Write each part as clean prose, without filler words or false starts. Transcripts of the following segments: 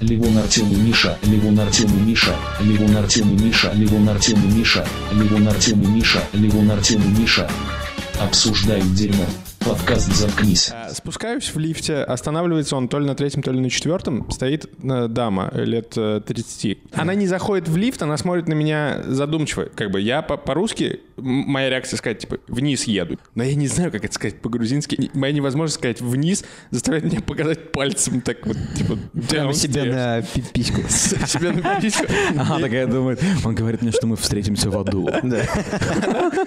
Левон Артём и Миша, Левон Артём и Миша, Левон Артём и Миша, Левон Артём и Миша, Левон Артём и Миша, Левон Артём и Миша обсуждают дерьмо. Подкаст «Заткнись». Спускаюсь в лифте, останавливается он то ли на третьем, то ли на четвертом. Стоит дама лет 30. Она не заходит в лифт, она смотрит на меня задумчиво. Как бы я по-русски, моя реакция сказать, типа, вниз еду. Но я не знаю, как это сказать по-грузински. Моя невозможность сказать вниз заставляет меня показать пальцем так вот, типа, прямо себе на пипичку. Себе на пипичку. Она такая думает, он говорит мне, что мы встретимся в аду.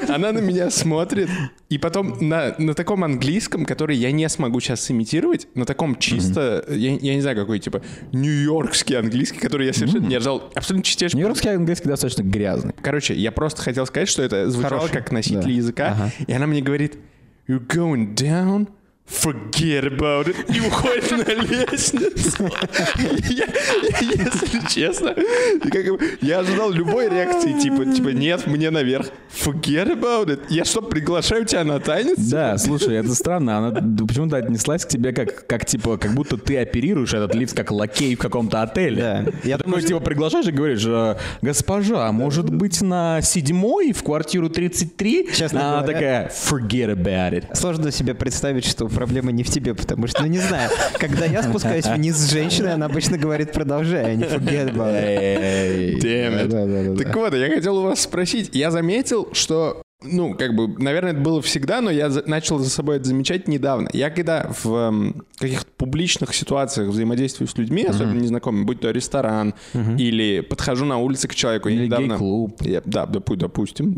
Она на меня смотрит, и потом на таком английском, который я не смогу сейчас имитировать, на таком чисто, я не знаю, какой, типа, нью-йоркский английский, который я совершенно не ожидал. Абсолютно чистейший. Нью-йоркский английский достаточно грязный. Короче, я просто хотел сказать, что это звучало хороший, как носитель языка, и она мне говорит «You're going down? Forget about it!» и уходит на лестницу. Если честно, я ожидал любой реакции, типа «Нет, мне наверх!» «Forget about it!» Я что, приглашаю тебя на танец? Да, слушай, это странно. Она почему-то отнеслась к тебе как типа, как будто ты оперируешь этот лифт как лакей в каком-то отеле. Я думаю, типа приглашаешь и говоришь: «Госпожа, может быть на 7-й в квартиру 33?» Она такая «Forget about it!» Сложно себе представить, что проблема не в тебе, потому что, ну не знаю, когда я спускаюсь вниз с женщиной, она обычно говорит «продолжай», а не «forget about it». Damn it. Да. Так вот, я хотел у вас спросить. Я заметил, что, ну, как бы, наверное, это было всегда, но я начал за собой это замечать недавно. Я когда в каких-то публичных ситуациях взаимодействую с людьми, особенно незнакомыми, будь то ресторан или подхожу на улице к человеку. Или гей-клуб. Да, допустим.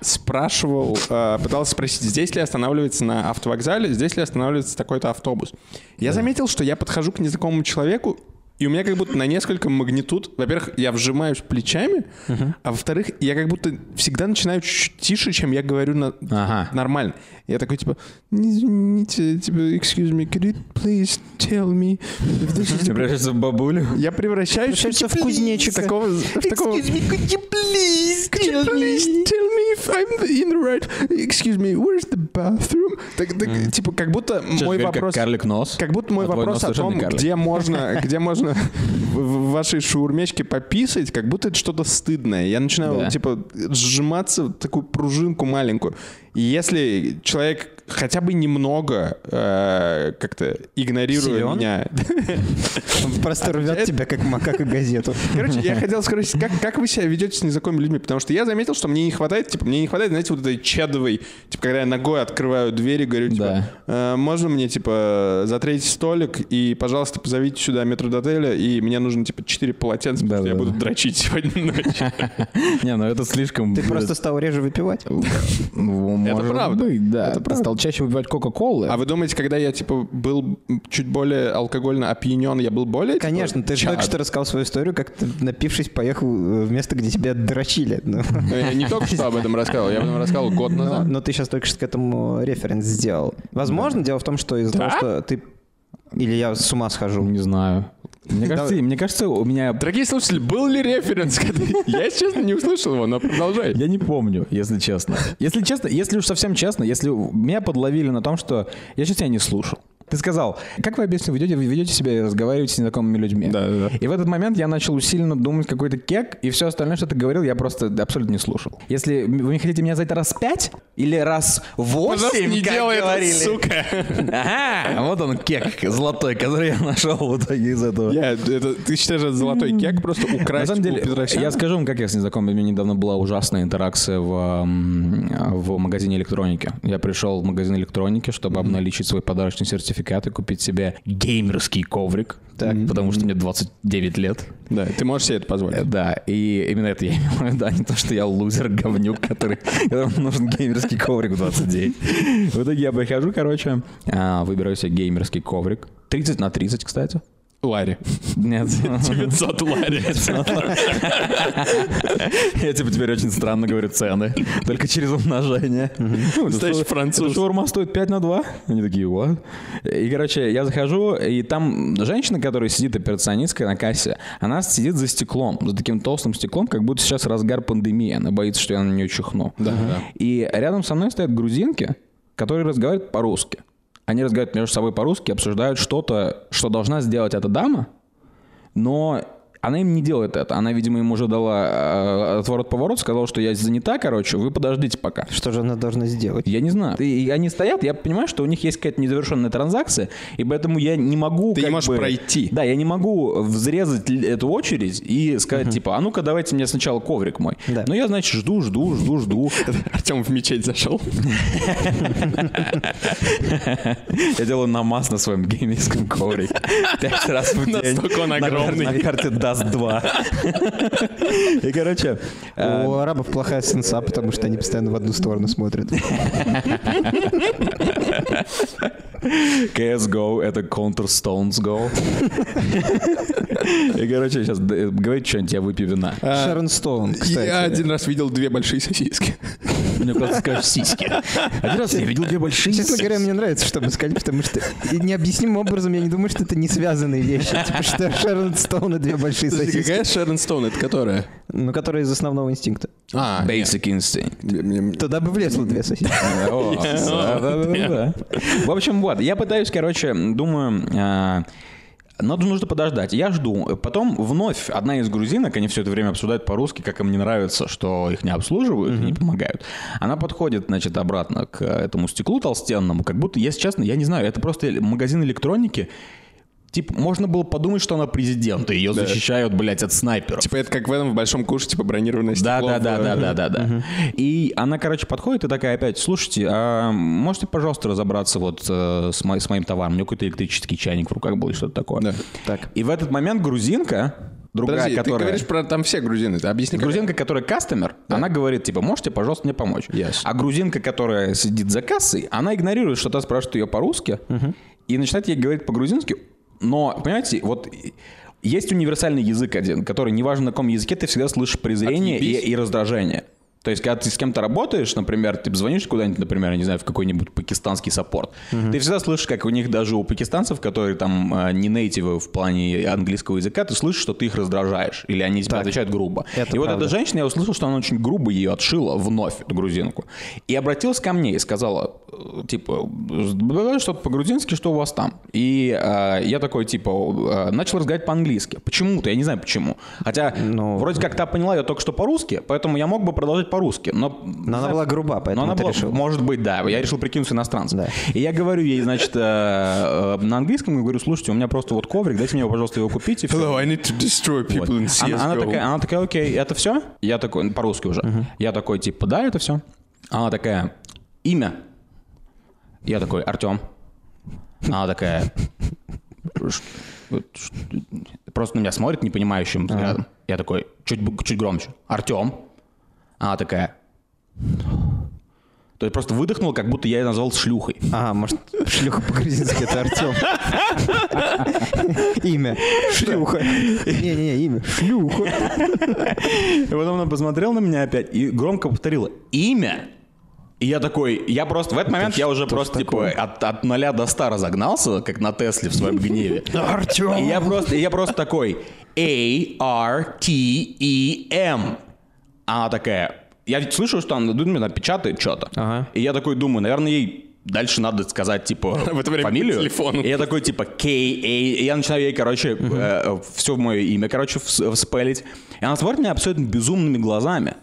Спрашивал, пытался спросить, здесь ли останавливается на автовокзале, здесь ли останавливается такой-то автобус. Я заметил, что я подхожу к незнакомому человеку, и у меня как будто на несколько магнитуд, во-первых, я вжимаюсь плечами, а во-вторых, я как будто всегда начинаю чуть-чуть тише, чем я говорю нормально. Я такой типа, извините, типа, excuse me, could you please tell me? Ты превращаешься в бабулю? Я превращаюсь в кузнечика. Excuse me, could you please tell me if I'm in the right? Excuse me, where's the bathroom? Типа, как будто мой вопрос... Как будто мой вопрос о том, где можно в вашей шаурмечке пописать, как будто это что-то стыдное. Я начинаю, типа, сжиматься в такую пружинку маленькую. И если человек хотя бы немного как-то игнорирует меня... Он просто рвет тебя, как макака, газету. Короче, я хотел спросить, как вы себя ведете с незнакомыми людьми? Потому что я заметил, что мне не хватает, знаете, вот этой чадовой, типа, когда я ногой открываю дверь и говорю, типа, можно мне, типа, за третий столик и, пожалуйста, позовите сюда метро до отеля, и мне нужно, типа, 4 полотенца, потому что я буду дрочить сегодня ночью. Не, ну это слишком... Ты просто стал реже выпивать. Это правда. Да, стал чаще выпивать кока-колы. А вы думаете, когда я, типа, был чуть более алкогольно опьянен, я был более... Конечно, ты же только что рассказал свою историю, как ты, напившись, поехал в место, где тебя дрочили. Я не только что об этом рассказывал, я об этом рассказывал год назад. Но ты сейчас только что к этому референс сделал. Возможно, дело в том, что из-за того, что ты... Или я с ума схожу. Не знаю. Мне кажется, у меня... Дорогие слушатели, был ли референс? Я, честно, не услышал его, но продолжай. Я не помню, если честно. Если уж совсем честно, если меня подловили на том, что я сейчас тебя не слушал. Ты сказал, как вы обычно ведете себя и разговариваете с незнакомыми людьми. Да. И в этот момент я начал усиленно думать какой-то кек, и все остальное, что ты говорил, я просто абсолютно не слушал. Если вы не хотите меня за это раз 5 или раз 8, не как делай, говорили. Сука. Ага, вот он кек золотой, который я нашел в итоге из этого. Ты считаешь, это золотой кек просто украсть? На самом деле, я скажу вам, как я с незнакомыми. У меня недавно была ужасная интеракция в магазине электроники. Я пришел в магазин электроники, чтобы обналичить свой подарочный сертификат и купить себе геймерский коврик, потому что мне 29 лет. Да, ты можешь себе это позволить. Да, и именно это я имею, да, не то, что я лузер, говнюк, которому нужен геймерский коврик в 29. В итоге я прихожу, короче, выбираю себе геймерский коврик. 30 на 30, кстати. Лари. Нет. 900 лари. Я, типа, теперь очень странно говорю цены. Только через умножение. Настоящий француз. Шаурма стоит 5 на 2. Они такие, вот. И, короче, я захожу, и там женщина, которая сидит, операционистка на кассе, она сидит за стеклом, за таким толстым стеклом, как будто сейчас разгар пандемии. Она боится, что я на нее чихну. И рядом со мной стоят грузинки, которые разговаривают по-русски. Они разговаривают между собой по-русски, обсуждают что-то, что должна сделать эта дама, но она им не делает это. Она, видимо, им уже дала отворот-поворот, сказала, что я занята, короче, вы подождите пока. Что же она должна сделать? Я не знаю. И они стоят, я понимаю, что у них есть какая-то незавершенная транзакция, и поэтому я не могу... Ты не можешь пройти. Да, я не могу взрезать эту очередь и сказать, типа, а ну-ка, давайте мне сначала коврик мой. Да. Ну, я, значит, жду. Артём в мечеть зашел. Я делаю намаз на своем геймерском коврике. 5 раз в день. Настолько он огромный. На карте да. 2. И, короче... У арабов плохая сенса, потому что они постоянно в одну сторону смотрят. CSGO — это Counter-Stones GO. И, короче, сейчас говорите что-нибудь, я выпью вина. Sharon Stone, кстати. Я один раз видел 2 большие сосиски. Мне кажется, скажешь сиськи. Один раз я видел 2 большие. Честно говоря, мне нравится, что вы сказали, потому что необъяснимым образом я не думаю, что это не связанные вещи. Типа, что Sharon Stone и 2 большие сосиски. Какая Sharon Stone? Это которая? Ну, которая из «Основного инстинкта». А, Basic Instinct. Туда бы влезло 2 сосиски. В общем, вот. Я пытаюсь, короче, думаю... Нужно подождать. Я жду. Потом вновь одна из грузинок, они все это время обсуждают по-русски, как им не нравится, что их не обслуживают, не помогают. Она подходит, значит, обратно к этому стеклу толстенному, как будто, если честно, я не знаю, это просто магазин электроники. Типа, можно было подумать, что она президент, и ее защищают, блядь, от снайперов. Типа, это как в этом большом куше, типа, бронированное стекло. Да. И она, короче, подходит и такая опять, слушайте, а можете, пожалуйста, разобраться вот с моим товаром? У меня какой-то электрический чайник в руках был, что-то такое. Да. Так. И в этот момент грузинка... Другая, подожди, которая... ты говоришь про там все грузины, ты объясни. Грузинка, которая кастомер, да, она говорит, типа, можете, пожалуйста, мне помочь? Yes. А грузинка, которая сидит за кассой, она игнорирует, что та спрашивает ее по-русски, и начинает ей говорить по-грузински. Но, понимаете, вот есть универсальный язык один, который, неважно на каком языке, ты всегда слышишь презрение и раздражение. То есть, когда ты с кем-то работаешь, например, ты звонишь куда-нибудь, например, я не знаю, в какой-нибудь пакистанский саппорт, ты всегда слышишь, как у них даже у пакистанцев, которые там не нейтивы в плане английского языка, ты слышишь, что ты их раздражаешь, или они тебя отвечают грубо. Это и правда. Вот эта женщина, я услышал, что она очень грубо ее отшила вновь, эту грузинку, и обратилась ко мне и сказала, типа, что-то по-грузински, что у вас там? И я такой, типа, начал разговаривать по-английски. Почему-то, я не знаю почему. Хотя, вроде как, та поняла ее только что по-русски, поэтому я мог бы продолжать по-русски. Но она была груба, поэтому она была, решил. Может быть, да. Я решил прикинуться иностранцем. Да. И я говорю ей, значит, на английском, я говорю, слушайте, у меня просто вот коврик, дайте мне, пожалуйста, его купите. Hello, I need to destroy people in CSGO. Она такая, окей, это все? Я такой, по-русски уже. Я такой, типа, да, это все? Она такая, имя? Я такой, Артём. Она такая, просто на меня смотрит непонимающим взглядом. Я такой, чуть громче, Артём. Она такая... То есть просто выдохнул, как будто я ее назвал шлюхой. А, может, шлюха по-грузински — это Артём. Имя. Шлюха. Не-не-не, имя. Шлюха. И потом она посмотрела на меня опять и громко повторила «Имя». И я такой, я просто, в этот момент я уже просто, типа, от 0 до 100 разогнался, как на Тесле в своем гневе. Артём! И я просто такой «A-R-T-E-M». Она такая, я ведь слышу, что она печатает что-то. И я такой думаю, наверное, ей дальше надо сказать, типа, фамилию. И я такой, типа, К.А. И я начинаю ей, короче, все мое имя, короче, вспелить. И она смотрит меня абсолютно безумными глазами.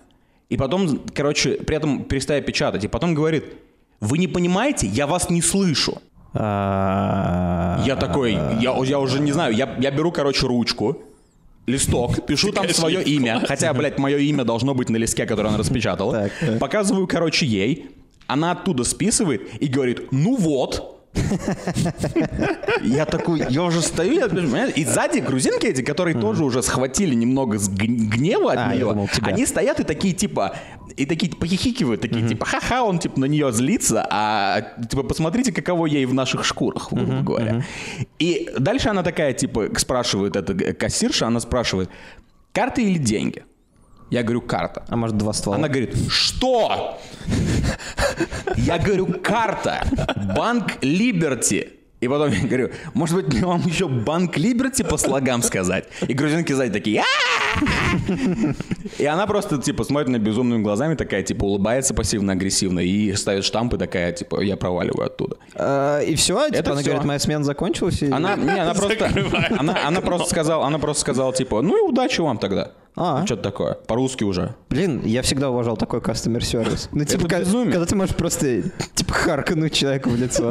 И потом, короче, при этом перестая печатать. И потом говорит, вы не понимаете, я вас не слышу. Я такой, я уже не знаю, я беру, короче, ручку. Листок, пишу там свое имя. Хотя, блядь, мое имя должно быть на листке, который она распечатала. Показываю, короче, ей. Она оттуда списывает и говорит, ну вот. Я такой, я уже стою, и сзади грузинки эти, которые тоже уже схватили немного гнева от нее, они стоят и такие, типа, и такие похихикивают, такие, типа, ха-ха, он, типа, на нее злится, а, типа, посмотрите, каково ей в наших шкурах, грубо говоря. И дальше она такая, типа, спрашивает, эта кассирша, она спрашивает, карты или деньги? Я говорю, карта. А может, 2 ствола? Она говорит, что? Я говорю, карта. Bank Liberty. И потом я говорю, может быть, мне вам еще Bank Liberty по слогам сказать? И грузинки сзади такие, и она просто, типа, смотрит на безумными глазами, такая, типа, улыбается пассивно-агрессивно и ставит штампы, такая, типа, я проваливаю оттуда. И все? Типа, она говорит, моя смена закончилась? Она просто сказала, типа, ну и удачи вам тогда. Что-то такое. По-русски уже. Блин, я всегда уважал такой кастомер-сервис. Ну, типа, когда ты можешь просто, типа, харкануть человека в лицо.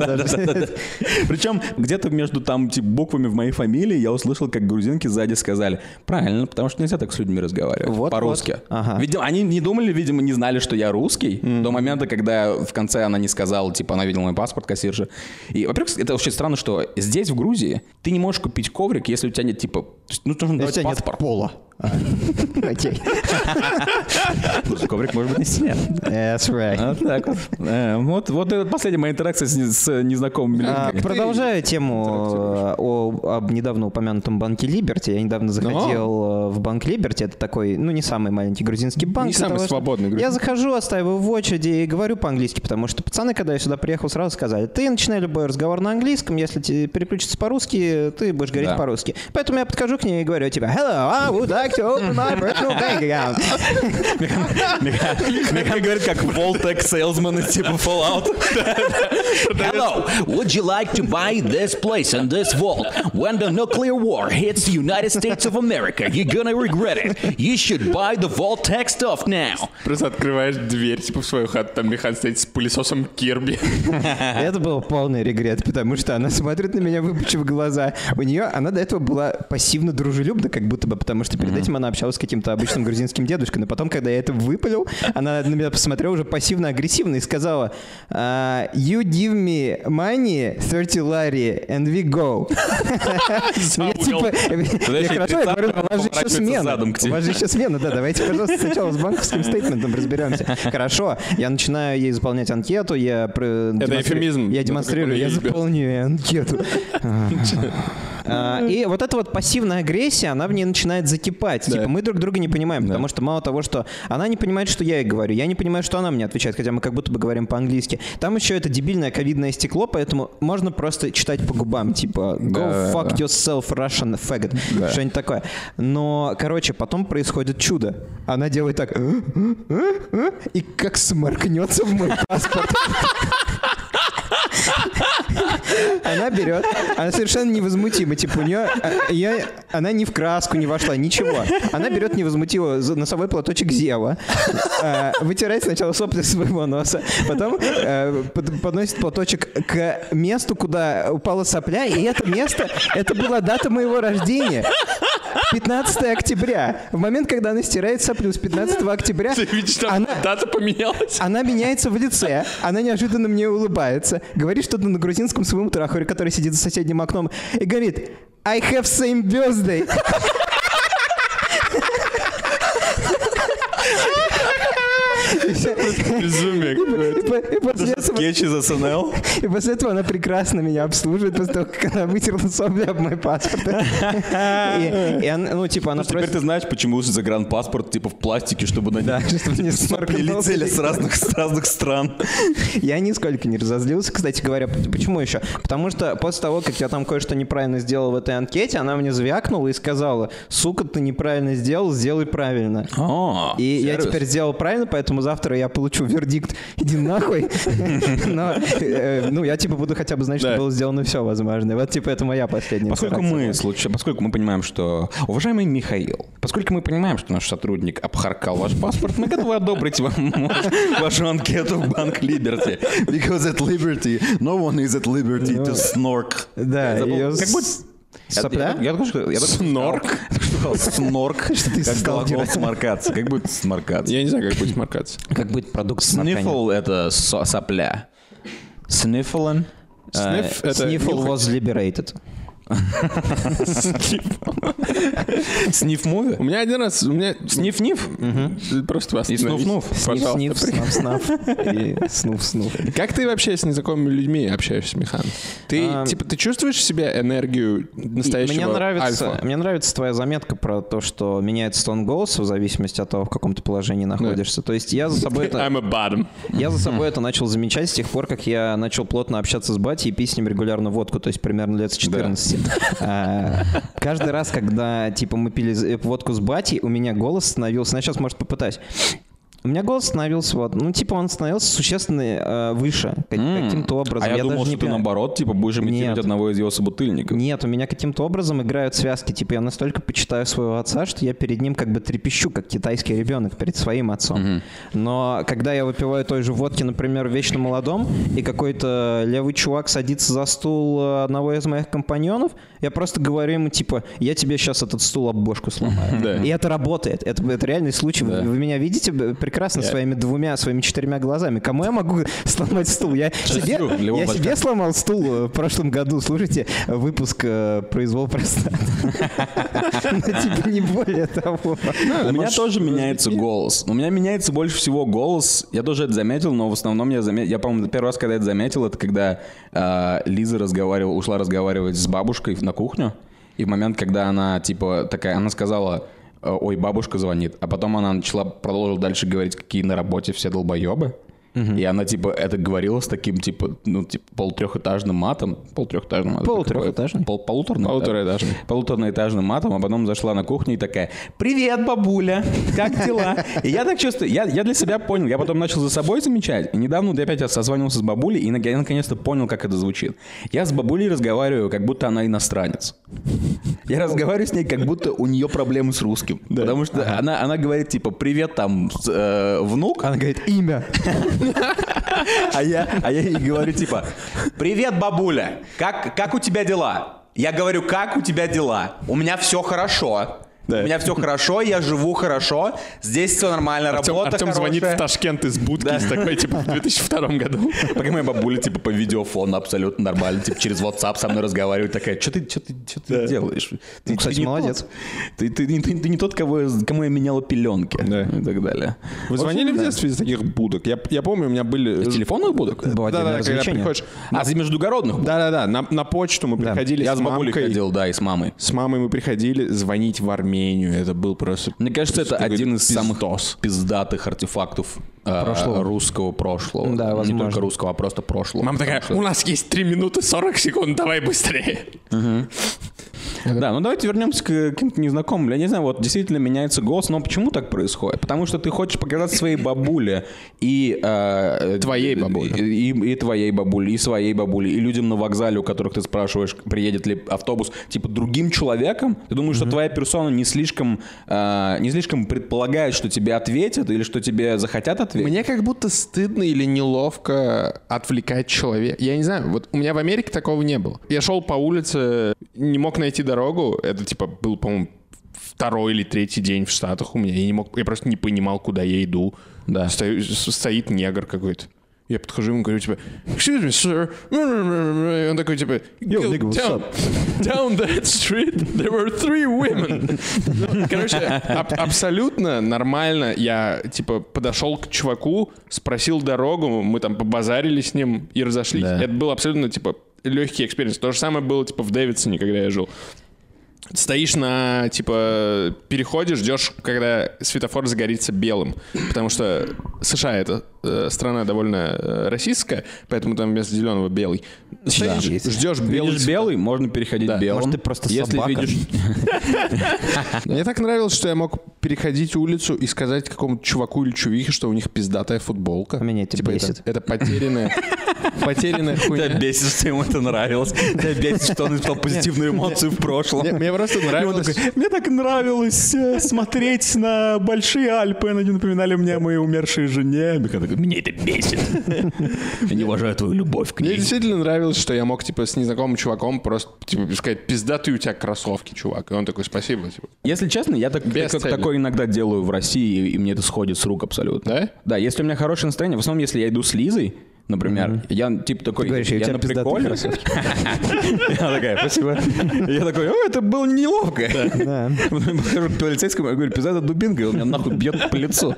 Причем где-то между там, типа, буквами в моей фамилии я услышал, как грузинки сзади сказали. Правильно, потому что нельзя так с людьми разговаривать. По-русски. Видимо, они не думали, видимо, не знали, что я русский. До момента, когда в конце она не сказала, типа, она видела мой паспорт, кассирша. И, во-первых, это очень странно, что здесь, в Грузии, ты не можешь купить коврик, если у тебя нет, типа, ну, нужно давать паспорт. Пола. Окей. Коврик может быть не снят. That's right. Вот это последняя моя интеракция с незнакомыми людьми. Продолжая тему об недавно упомянутом банке Liberty. Я недавно заходил в банк Liberty. Это такой, ну, не самый маленький грузинский банк. Не самый свободный. Я захожу, оставлю в очереди и говорю по-английски, потому что пацаны, когда я сюда приехал, сразу сказали, ты начинай любой разговор на английском, если тебе переключиться по-русски, ты будешь говорить по-русски. Поэтому я подхожу к ней и говорю, типа, hello, I would like to open my personal bank account. Михан говорит, как Voltec Salesman из типа Fallout. Hello, would you like to buy this place and this vault? When the nuclear war hits the United States of America, you're gonna regret it. You should buy the Voltec stuff now. Просто открываешь дверь, типа, в свою хату, там Михан стоит с пылесосом Кирби. Это был полный регрет, потому что она смотрит на меня, выпучив глаза. У нее, она до этого была пассивно дружелюбна, как будто бы, потому что перед этим она общалась с каким-то обычным грузинским дедушкой, но потом, когда я это выпалил, она на меня посмотрела уже пассивно-агрессивно и сказала «You give me money, 30 lari, and we go». Я хорошо, я говорю, у вас же еще смена. У вас же еще смена, да, давайте, пожалуйста, сначала с банковским стейтментом разберемся. Хорошо, я начинаю ей заполнять анкету, я демонстрирую, я заполняю анкету. И вот эта вот пассивная агрессия, она в ней начинает закипать. Да. Типа, мы друг друга не понимаем, потому что мало того, что она не понимает, что я ей говорю, я не понимаю, что она мне отвечает, хотя мы как будто бы говорим по-английски. Там еще это дебильное ковидное стекло, поэтому можно просто читать по губам, типа «Go fuck yourself, Russian faggot», что-нибудь такое. Но, короче, потом происходит чудо. Она делает так и как сморкнется в мой паспорт. Она берет, она совершенно невозмутима, типа у нее, она ни в краску не вошла, ничего. Она берет невозмутимо носовой платочек Зева, вытирает сначала сопли своего носа, потом подносит платочек к месту, куда упала сопля, и это место, это была дата моего рождения. 15 октября. В момент, когда она стирает соплю с 15 октября... Ты видишь, там дата поменялась? Она меняется в лице, она неожиданно мне улыбается, говорит что-то на грузинском своему трахорю, который сидит за соседним окном, и говорит «I have same birthday». Безумие. Скетч из СНЛ. И после этого она прекрасно меня обслуживает, после того, как она вытерла сопли об мой паспорт. Ну, типа, она теперь ты знаешь, почему загранпаспорт, типа, в пластике, чтобы на ней сопли летели с разных стран. Я нисколько не разозлился, кстати говоря. Почему еще? Потому что после того, как я там кое-что неправильно сделал в этой анкете, она мне звякнула и сказала, сука, ты неправильно сделал, сделай правильно. И я теперь сделал правильно, поэтому завтра я получу вердикт «Иди нахуй». Но, ну, я, типа, буду хотя бы знать, что было сделано все возможное. Вот, типа, это моя последняя информация. Поскольку мы понимаем, что... Уважаемый Михаил, поскольку мы понимаем, что наш сотрудник обхаркал ваш паспорт, мы готовы одобрить вам вашу анкету в Bank Liberty. Because at liberty, no one is at liberty to snork. Да, как будто... Сопля? Снорк. Что ты сказал? Сморкаться. Как будет сморкаться? Я не знаю, как будет сморкаться. Как будет продукт сморкания? Sniffle — это сопля. Sniffle was liberated. Сниф-муви? У меня один раз... Сниф-ниф? Просто вас остановить. И снуф-нуф. Сниф-ниф, снав-снав и снуф-снуф. Как ты вообще с незнакомыми людьми общаешься, Михан? Ты, типа, ты чувствуешь себе энергию настоящего альфа? Мне нравится твоя заметка про то, что меняется тон голоса в зависимости от того, в каком ты положении находишься. То есть я за собой это... I'm a bottom. Я за собой это начал замечать с тех пор, как я начал плотно общаться с батей и пить с ним регулярно водку, то есть примерно лет с 14. Каждый раз, когда типа мы пили водку с батей, у меня голос становился... Я сейчас, может, попытаюсь. У меня голос становился вот, ну, типа, он становился существенно выше каким-то образом. А я думал, что ты наоборот, типа, будешь имитировать одного из его собутыльников. Нет, у меня каким-то образом играют связки. Типа, я настолько почитаю своего отца, что я перед ним как бы трепещу, как китайский ребенок перед своим отцом. Но когда я выпиваю той же водки, например, вечно молодом, и какой-то левый чувак садится за стул одного из моих компаньонов, я просто говорю ему, типа, я тебе сейчас этот стул об бошку сломаю. И это работает. Это реальный случай. Вы меня видите прекрасно своими четырьмя глазами. Кому я могу сломать стул? Я себе сломал стул в прошлом году. Слушайте, выпуск «Произвол простат». Ну, типа, не более того. У меня тоже меняется голос. У меня меняется больше всего голос. Я тоже это заметил, но в основном я, по-моему, первый раз, когда это заметил, это когда Лиза ушла разговаривать с бабушкой на кухню. И в момент, когда она, типа, такая, она сказала... Ой, бабушка звонит. А потом она продолжила дальше говорить, какие на работе все долбоебы. И она, типа, это говорила с таким, типа, ну, типа, полутрехэтажным матом. Полутрехэтажным? Полутораэтажным матом. А потом зашла на кухню и такая: «Привет, бабуля, как дела?» И я так чувствую, я для себя понял. Я потом начал за собой замечать. И недавно я опять созванивался с бабулей, и я наконец-то понял, как это звучит. Я с бабулей разговариваю, как будто она иностранец. Я разговариваю с ней, как будто у нее проблемы с русским. Потому что она говорит, типа, «Привет, там, внук». Она говорит «Имя». А я ей говорю, типа, «Привет, бабуля, как у тебя дела?» Я говорю, «Как у тебя дела?» «У меня все хорошо». Да. У меня все хорошо, я живу хорошо, здесь все нормально, работа хорошая. Артём звонит в Ташкент из будки, да. Такой, типа, в 2002 году. Пока моя бабуля, типа, по видеофону абсолютно нормально, типа, через WhatsApp со мной разговаривает, такая: что ты делаешь? Ты, кстати, ты молодец. Ты не тот, кому я меняла пеленки, да, и так далее. Вы звонили в детстве из таких будок? Я помню, у меня были... Из телефонных будок? Да, когда приходишь... из междугородных будок? Да, на почту мы приходили с мамкой. Я с бабулей ходил, да, и с мамой. С мамой мы приходили звонить в армию. Это был просто... Мне кажется, это один из самых пиздатых артефактов русского прошлого. Да, возможно. Не только русского, а просто прошлого. Мама такая: у нас есть 3 минуты 40 секунд, давай быстрее. Да, ну давайте вернемся к каким-то незнакомым. Я не знаю, вот действительно меняется голос, но почему так происходит? Потому что ты хочешь показаться своей бабуле и... твоей бабуле. И твоей бабуле, и своей бабуле, и людям на вокзале, у которых ты спрашиваешь, приедет ли автобус, типа, другим человеком. Ты думаешь, что твоя персона не слишком предполагает, что тебе ответят или что тебе захотят ответить. Мне как будто стыдно или неловко отвлекать человека. Я не знаю, вот у меня в Америке такого не было. Я шел по улице, не мог найти дорогу. Это, типа, был, по-моему, 2-й или 3-й день в Штатах у меня. Я просто не понимал, куда я иду. Да. Стоит негр какой-то. Я подхожу ему и говорю, типа, «Excuse me, sir». И он такой, типа, «Down that street there were 3 women». Короче, абсолютно нормально. Я, типа, подошел к чуваку, спросил дорогу, мы там побазарили с ним и разошлись. Да. Это был абсолютно, типа, легкий экспириенс. То же самое было, типа, в Дэвидсоне, когда я жил. Стоишь на, типа, переходе, ждешь, когда светофор загорится белым. Потому что США — это страна довольно расистская, поэтому там вместо зеленого белый. Стоишь, ждешь белый. Видишь белый, можно переходить белым. Может, ты просто собака. Мне так нравилось, что я мог переходить улицу и сказать какому-то чуваку или чувихе, что у них пиздатая футболка. Меня это бесит. Это потерянная хуйня. Тебя бесит, что ему это нравилось. Тебя бесит, что он испытал позитивные эмоции в прошлом. Мне просто нравилось. Мне так нравилось смотреть на Большие Альпы. Они напоминали мне о моей умершей жене. Мне это бесит. Я не уважаю твою любовь к ней. Мне действительно нравилось, что я мог, типа, с незнакомым чуваком просто, типа, сказать: пиздатые у тебя кроссовки, чувак. И он такой: спасибо. Если честно, я такое иногда делаю в России, и мне это сходит с рук абсолютно. Да? Да, если у меня хорошее настроение, в основном, если я иду с Лизой, например. Mm-hmm. Я типа такой, ты говоришь, я на приколе. Я такая, спасибо. Я такой, о, это было неловко. Подхожу к полицейскому, я говорю, пиздата дубинка, и он меня нахуй бьет по лицу.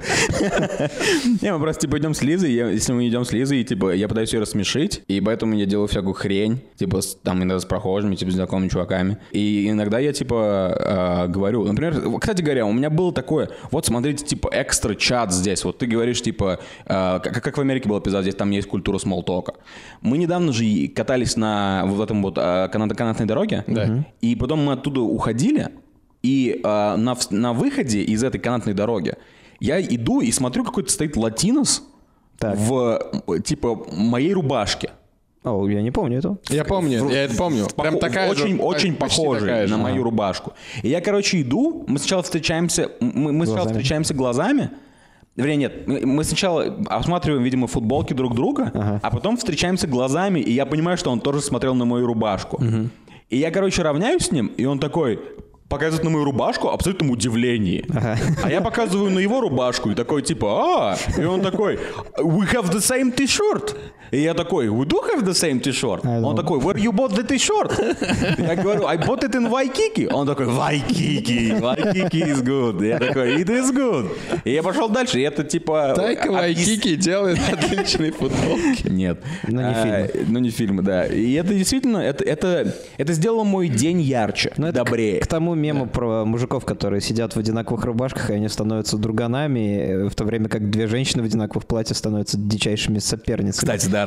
Не, мы просто типа идем с Лизой, если мы идем с Лизой, типа я пытаюсь ее рассмешить, и поэтому я делаю всякую хрень, типа там иногда с прохожими, типа с знакомыми чуваками. И иногда я типа говорю, например, кстати говоря, у меня было такое, вот смотрите, типа экстра чат здесь, вот ты говоришь, типа, как в Америке было пиздата, здесь там есть культура, культуру смолтока. Мы недавно же катались на вот этом вот канатной дороге, да. И потом мы оттуда уходили, и на выходе из этой канатной дороги я иду и смотрю, какой-то стоит латинос так. В типа моей рубашке. О, я не помню этого. Я помню, я это помню. Прям такая очень, же, очень похожая на мою рубашку. И я, короче, иду, мы сначала встречаемся, глазами. Вернее, нет, мы сначала осматриваем, видимо, футболки друг друга, ага. А потом встречаемся глазами, и я понимаю, что он тоже смотрел на мою рубашку. Угу. И я, короче, равняюсь с ним, и он такой... показывает на мою рубашку в абсолютном удивлении. Ага. А я показываю на его рубашку и такой типа «А!» И он такой «We have the same t-shirt!» И я такой «We do have the same t-shirt!» Он такой «Where you bought the t-shirt?» Я говорю «I bought it in Waikiki!» Он такой «Waikiki! Waikiki is good!» Я такой «It is good!» И я пошел дальше. И это типа... Тайка Waikiki делает отличные футболки. Нет. Но не фильмы. Но не фильмы, да. И это действительно... Это сделало мой день ярче, добрее. К тому мемы про мужиков, которые сидят в одинаковых рубашках, и они становятся друганами, в то время как две женщины в одинаковых платьях становятся дичайшими соперницами. Кстати, да.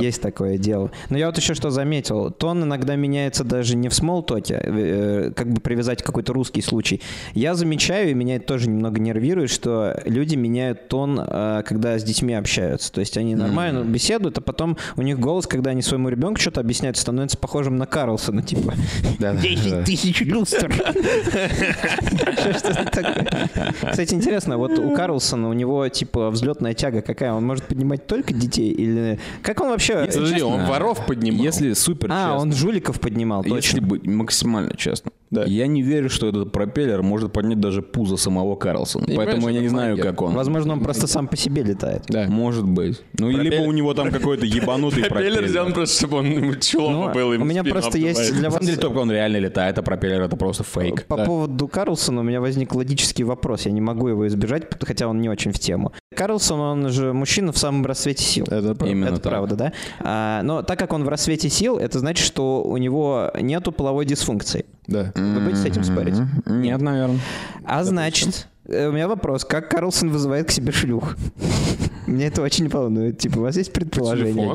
Есть такое дело. Но я вот еще что заметил. Тон иногда меняется даже не в смолтоке, как бы привязать какой-то русский случай. Я замечаю, и меня это тоже немного нервирует, что люди меняют тон, когда с детьми общаются. То есть они нормально беседуют, а потом у них голос, когда они своему ребенку что-то объясняют, становится похожим на Карлсона, типа. 10 000 люстр. Что-то такое. Кстати, интересно, вот у Карлсона, у него, типа, взлетная тяга какая? Он может поднимать только детей? Или... Как он вообще... Подожди, он воров поднимал. Если супер честно. А, он жуликов поднимал, точно. Если быть максимально честно. Да. Я не верю, что этот пропеллер может поднять даже пузо самого Карлсона. Поэтому я не знаю, как он. Возможно, он просто сам по себе летает. Да. Может быть. Ну, либо у него там какой-то ебанутый пропеллер. Пропеллер взял просто, чтобы он чулом был. У меня просто есть для вас... На самом деле, только он реально летает, а пропеллер — это просто фейк. По поводу Карлсона у меня возник логический вопрос. Я не могу его избежать, хотя он не очень в тему. Карлсон, он же мужчина в самом расцвете сил. Это правда, да? Но так как он в расцвете сил, это значит, что у него нету половой дисфункции. Да. Вы будете с этим спорить? Нет, наверное. А значит, у меня вопрос, как Карлсон вызывает к себе шлюх? Мне это очень волнует. Типа, у вас есть предположение?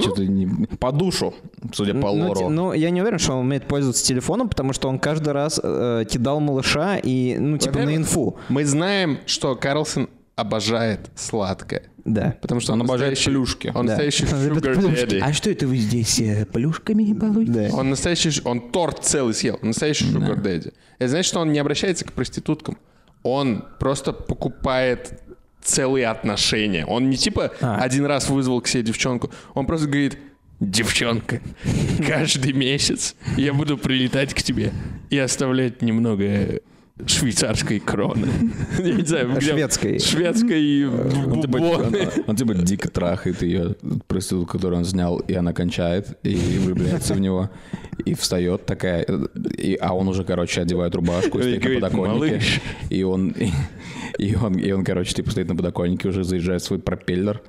По душу, судя по лору. Ну, я не уверен, что он умеет пользоваться телефоном, потому что он каждый раз кидал малыша и, ну, типа, на инфу. Мы знаем, что Карлсон обожает сладкое. Да. Потому что он обожает плюшки. Он настоящий sugar daddy. А что это вы здесь плюшками балуете? Да. Он настоящий... Он торт целый съел. Он настоящий sugar daddy. Это значит, что он не обращается к проституткам. Он просто покупает целые отношения. Он не типа один раз вызвал к себе девчонку. Он просто говорит... Девчонка, каждый месяц я буду прилетать к тебе и оставлять немного... швейцарской кроны. Я не знаю, шведской. Шведской. Он типа дико трахает ее, проститутку, которую он снял, и она кончает, и влюбляется в него, и встает такая, а он уже, короче, одевает рубашку, и стоит на подоконнике. И он, короче, типа стоит на подоконнике, уже заезжает в свой пропеллер.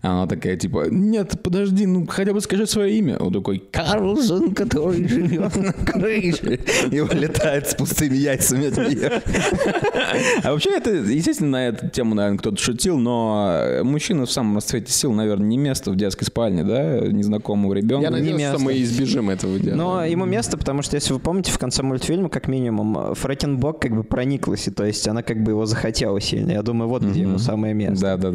Она такая, типа, нет, подожди, ну хотя бы скажи свое имя. Он такой, Карлсон, который живет на крыше. И улетает с пустыми яйцами. А вообще, это, естественно, на эту тему, наверное, кто-то шутил, но мужчина в самом расцвете сил, наверное, не место в детской спальне, да, незнакомого ребенка. Я надеюсь, что мы избежим этого дела. Но ему место, потому что, если вы помните, в конце мультфильма, как минимум, Фрэкенбок как бы прониклась, и то есть она как бы его захотела сильно. Я думаю, вот где ему самое место. Да.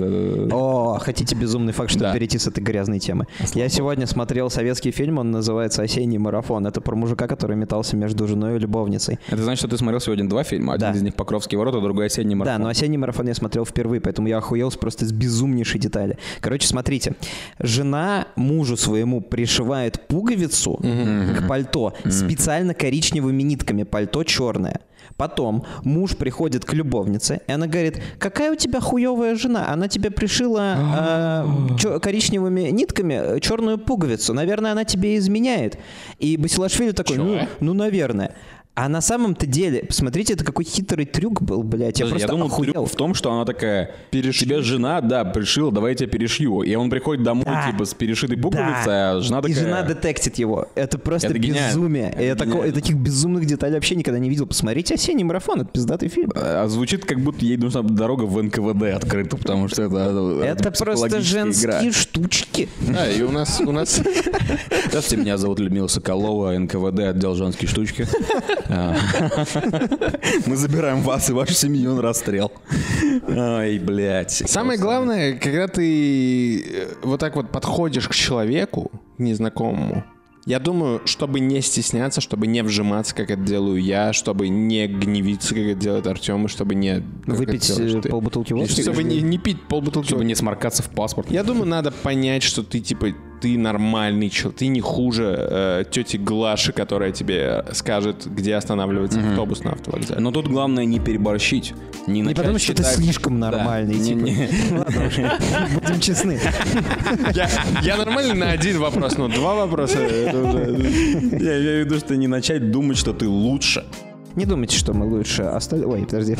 О, хотите безумный факт, чтобы перейти с этой грязной темы. Я сегодня смотрел советский фильм, он называется «Осенний марафон». Это про мужика, который метался между женой и любовницей. Это значит, что ты смотрел сегодня два фильма. Один из них «Покровские ворота», другой «Осенний марафон». Да, но «Осенний марафон» я смотрел впервые, поэтому я охуел просто с безумнейшей детали. Короче, смотрите. Жена мужу своему пришивает пуговицу к пальто специально коричневыми нитками. Пальто черное. Потом муж приходит к любовнице, и она говорит: какая у тебя хуевая жена, она тебе пришила коричневыми нитками черную пуговицу, наверное, она тебе изменяет. И Басилашвили такой: ну, наверное. А на самом-то деле, посмотрите, это какой хитрый трюк был, блядь. Я думал, охуел. Трюк в том, что она такая: тебе жена, да, пришила, давай я тебя перешью. И он приходит домой, да, типа, с перешитой пуговицей, да, а жена такая... И жена детектит его. Это просто это безумие. Я таких безумных деталей вообще никогда не видел. Посмотрите «Осенний марафон», это пиздатый фильм. А звучит, как будто ей нужна дорога в НКВД открыта, потому что это просто женские игра. Штучки. Да, и у нас... Здравствуйте, меня зовут Людмила Соколова, НКВД, отдел женские штучки. Мы забираем вас и вашу семью на расстрел. Ой, блядь. Самое главное, когда ты вот так вот подходишь к человеку незнакомому, я думаю, чтобы не стесняться, чтобы не вжиматься, как это делаю я, чтобы не гневиться, как это делает Артём, и чтобы не... Выпить полбутылки водки? Чтобы не пить полбутылки водки. Чтобы не сморкаться в паспорт. Я думаю, надо понять, что ты, типа, ты нормальный человек, ты не хуже тети Глаши, которая тебе скажет, где останавливается автобус на автовокзале. Но тут главное не переборщить. Не потому, что ты слишком нормальный. Ладно уж, будем честны. Я нормальный на один вопрос, но два вопроса. Я имею в виду, что не начать думать, что ты лучше. Не думайте, что мы лучше остальных... Ой, подожди.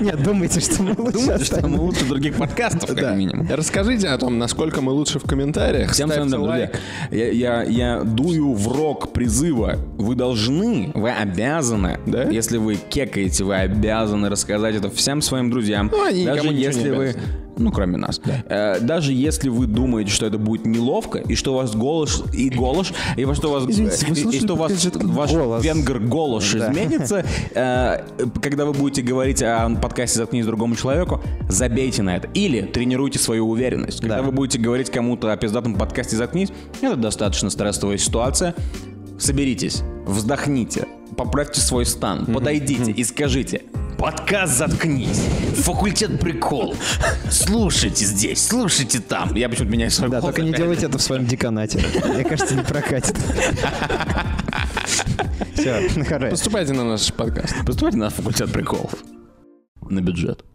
Нет, думайте, что мы лучше остальных. Что мы лучше других подкастов, как минимум. Расскажите о том, насколько мы лучше в комментариях. Ставьте лайк. Я дую в рог призыва. Вы должны, вы обязаны, если вы кекаете, вы обязаны рассказать это всем своим друзьям. Даже если вы... Ну, кроме нас. Да. Даже если вы думаете, что это будет неловко, и что у вас голос, и во что у вас, извините, и что ваш венгер-голос изменится, когда вы будете говорить о подкасте «Заткнись» другому человеку, забейте на это. Или тренируйте свою уверенность. Когда вы будете говорить кому-то о пиздатом подкасте «Заткнись», это достаточно стрессовая ситуация. Соберитесь, вздохните, поправьте свой стан, подойдите и скажите: подкаст «Заткнись», факультет прикол, слушайте здесь, слушайте там. Я почему-то меняю свой голос. Да, только не делайте это в своем деканате. Мне кажется, не прокатит. Все, хорошо. Поступайте на наш подкаст. Поступайте на факультет приколов. На бюджет.